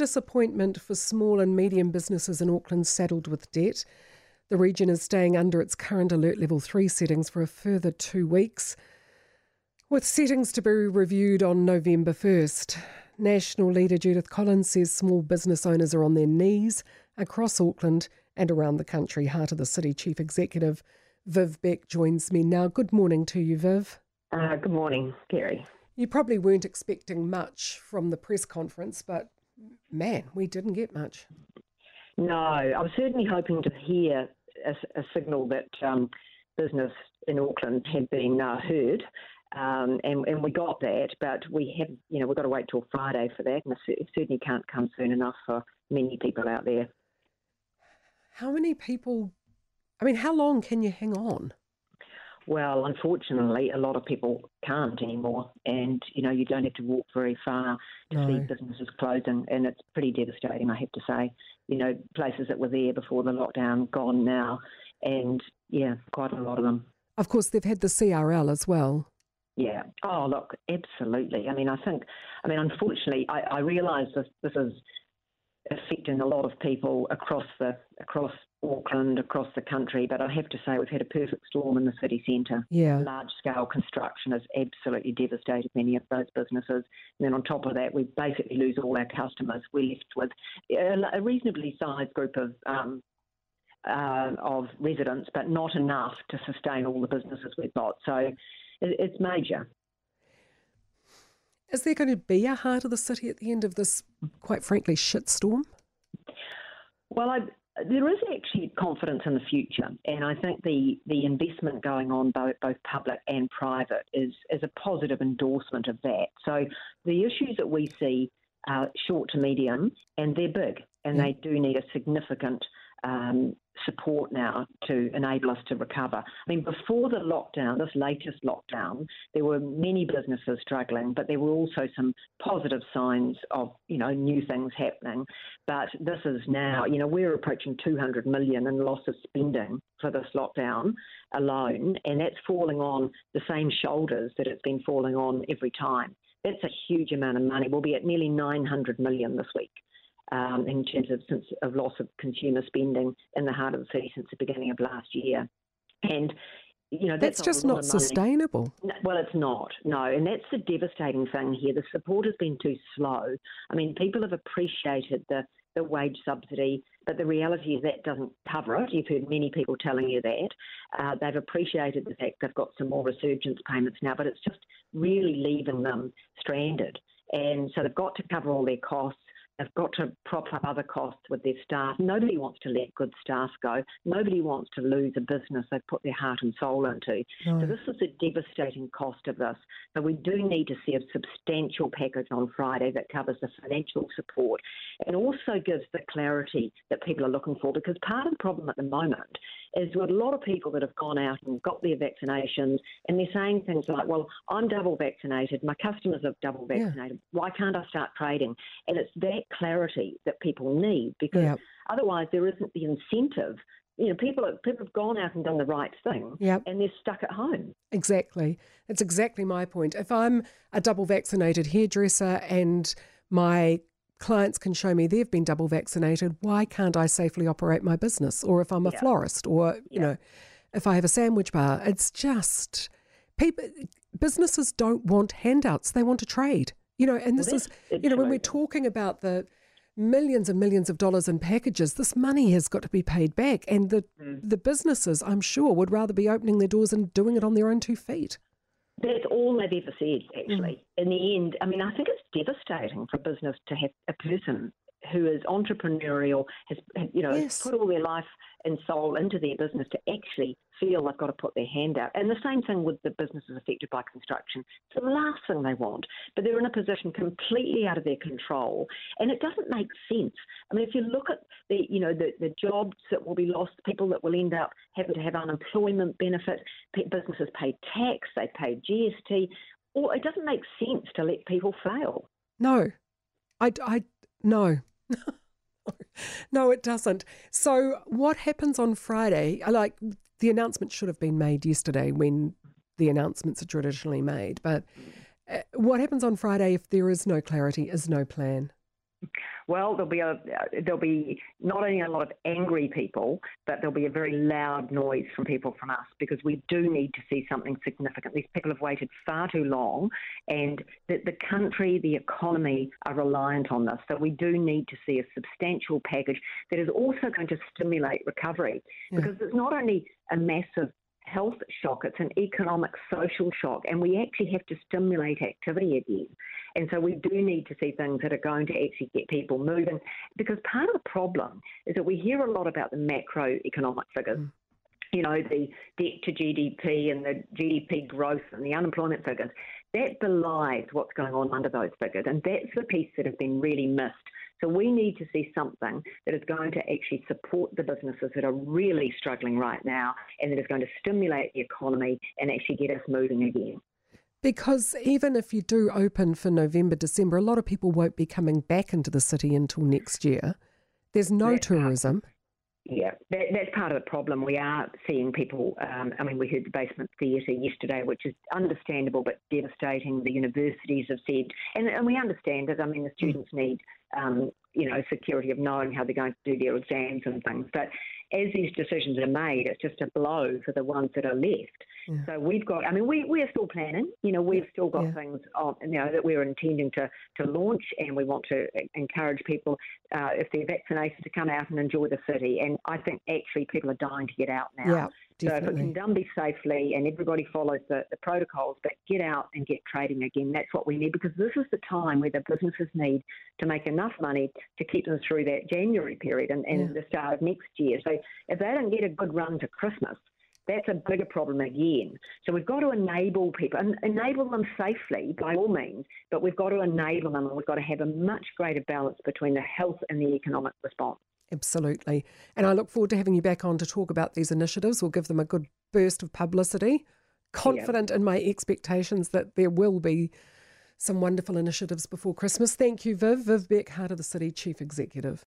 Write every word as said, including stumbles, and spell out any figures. disappointment for small and medium businesses in Auckland saddled with debt. The region is staying under its current Alert Level three settings for a further two weeks, with settings to be reviewed on November first. National leader Judith Collins says small business owners are on their knees across Auckland and around the country. Heart of the City Chief Executive Viv Beck joins me now. Good morning to you, Viv. Uh, good morning, Gary. You probably weren't expecting much from the press conference, but man, we didn't get much. No, I was certainly hoping to hear a, a signal that um, business in Auckland had been uh, heard, um, and, and we got that. But we have, you know, we've got to wait till Friday for that, and it certainly can't come soon enough for many people out there. How many people? I mean, how long can you hang on? Well, unfortunately, a lot of people can't anymore, and you know you don't have to walk very far to no. see businesses closing, and it's pretty devastating, I have to say. You know, places that were there before the lockdown, gone now, and yeah, quite a lot of them. Of course, they've had the C R L as well. Yeah. Oh, look, absolutely. I mean, I think, I mean, unfortunately, I, I realise this, this is affecting a lot of people across the across Auckland, across the country, but I have to say we've had a perfect storm in the city centre. Yeah. Large-scale construction has absolutely devastated many of those businesses. And then on top of that, we basically lose all our customers. We're left with a reasonably sized group of um, uh, of residents, but not enough to sustain all the businesses we've got. So it, it's major. Is there going to be a Heart of the City at the end of this, quite frankly, shitstorm? Well, I... There is actually confidence in the future, and I think the, the investment going on both, both public and private is, is a positive endorsement of that. So the issues that we see are short to medium, and they're big, and yeah. they do need a significant um, support now to enable us to recover. I mean, before the lockdown, this latest lockdown, there were many businesses struggling, but there were also some positive signs of, you know, new things happening. But this is now, you know, we're approaching two hundred million in loss of spending for this lockdown alone, and that's falling on the same shoulders that it's been falling on every time. That's a huge amount of money. We'll be at nearly nine hundred million this week. Um, in terms of, since, of loss of consumer spending in the Heart of the City since the beginning of last year. And, you know, that's, that's just not sustainable. No, well, it's not, no. And that's the devastating thing here. The support has been too slow. I mean, people have appreciated the, the wage subsidy, but the reality is that doesn't cover it. You've heard many people telling you that. Uh, they've appreciated the fact they've got some more resurgence payments now, but it's just really leaving them stranded. And so they've got to cover all their costs. They've got to prop up other costs with their staff. Nobody wants to let good staff go. Nobody wants to lose a business they've put their heart and soul into. No. So this is the devastating cost of this. So we do need to see a substantial package on Friday that covers the financial support and also gives the clarity that people are looking for, because part of the problem at the moment is with a lot of people that have gone out and got their vaccinations, and they're saying things like, well, I'm double vaccinated, my customers are double vaccinated, yeah. why can't I start trading? And it's that clarity that people need, because yep. otherwise there isn't the incentive. You know, people have, people have gone out and done the right thing yep. and they're stuck at home. Exactly. That's exactly my point. If I'm a double vaccinated hairdresser and my clients can show me they've been double vaccinated, why can't I safely operate my business? Or if I'm a yeah. florist, or, you yeah. know, if I have a sandwich bar, it's just people, businesses don't want handouts. They want to trade, you know, and this well, is, you know, when we're talking about the millions and millions of dollars in packages, this money has got to be paid back. And the, mm. the businesses, I'm sure, would rather be opening their doors and doing it on their own two feet. That's all they've ever said, actually. Mm. In the end, I mean, I think it's devastating for business to have a person who is entrepreneurial, has, you know, yes. put all their life and soul into their business, to actually feel they've got to put their hand out. And the same thing with the businesses affected by construction. It's the last thing they want. But they're in a position completely out of their control. And it doesn't make sense. I mean, if you look at the, you know, the, the jobs that will be lost, people that will end up having to have unemployment benefits, businesses pay tax, they pay G S T. Or it doesn't make sense to let people fail. No. I, I, no. No, it doesn't. So what happens on Friday? Like, the announcement should have been made yesterday, when the announcements are traditionally made. But what happens on Friday if there is no clarity, is no plan? Well, there'll be a, there'll be not only a lot of angry people, but there'll be a very loud noise from people from us, because we do need to see something significant. These people have waited far too long, and the, the country, the economy are reliant on this. So we do need to see a substantial package that is also going to stimulate recovery, yeah. because it's not only a massive health shock, it's an economic, social shock, and we actually have to stimulate activity again. And so we do need to see things that are going to actually get people moving, because part of the problem is that we hear a lot about the macroeconomic figures, mm. you know, the debt to G D P and the G D P growth and the unemployment figures. That belies what's going on under those figures, and that's the piece that has been really missed. So we need to see something that is going to actually support the businesses that are really struggling right now, and that is going to stimulate the economy and actually get us moving again. Because even if you do open for November, December, a lot of people won't be coming back into the city until next year. There's no That's tourism. Part, yeah, that, that's part of the problem. We are seeing people, um, I mean, we heard the basement theatre yesterday, which is understandable but devastating. The universities have said, and, and we understand it, I mean, the students need Um, you know, security of knowing how they're going to do their exams and things. But as these decisions are made, it's just a blow for the ones that are left. Yeah. So we've got, I mean, we, we're still planning, you know, we've still got yeah. things on, you know, that we're intending to, to launch, and we want to encourage people, uh, if they're vaccinated, to come out and enjoy the city. And I think actually people are dying to get out now. Yeah. Definitely. So if it can done be safely and everybody follows the, the protocols, but get out and get trading again, that's what we need, because this is the time where the businesses need to make enough money to keep them through that January period and, and yeah. the start of next year. So if they don't get a good run to Christmas, that's a bigger problem again. So we've got to enable people, and enable them safely by all means, but we've got to enable them, and we've got to have a much greater balance between the health and the economic response. Absolutely. And I look forward to having you back on to talk about these initiatives. We'll give them a good burst of publicity. Confident yeah. in my expectations that there will be some wonderful initiatives before Christmas. Thank you, Viv. Viv Beck, Heart of the City Chief Executive.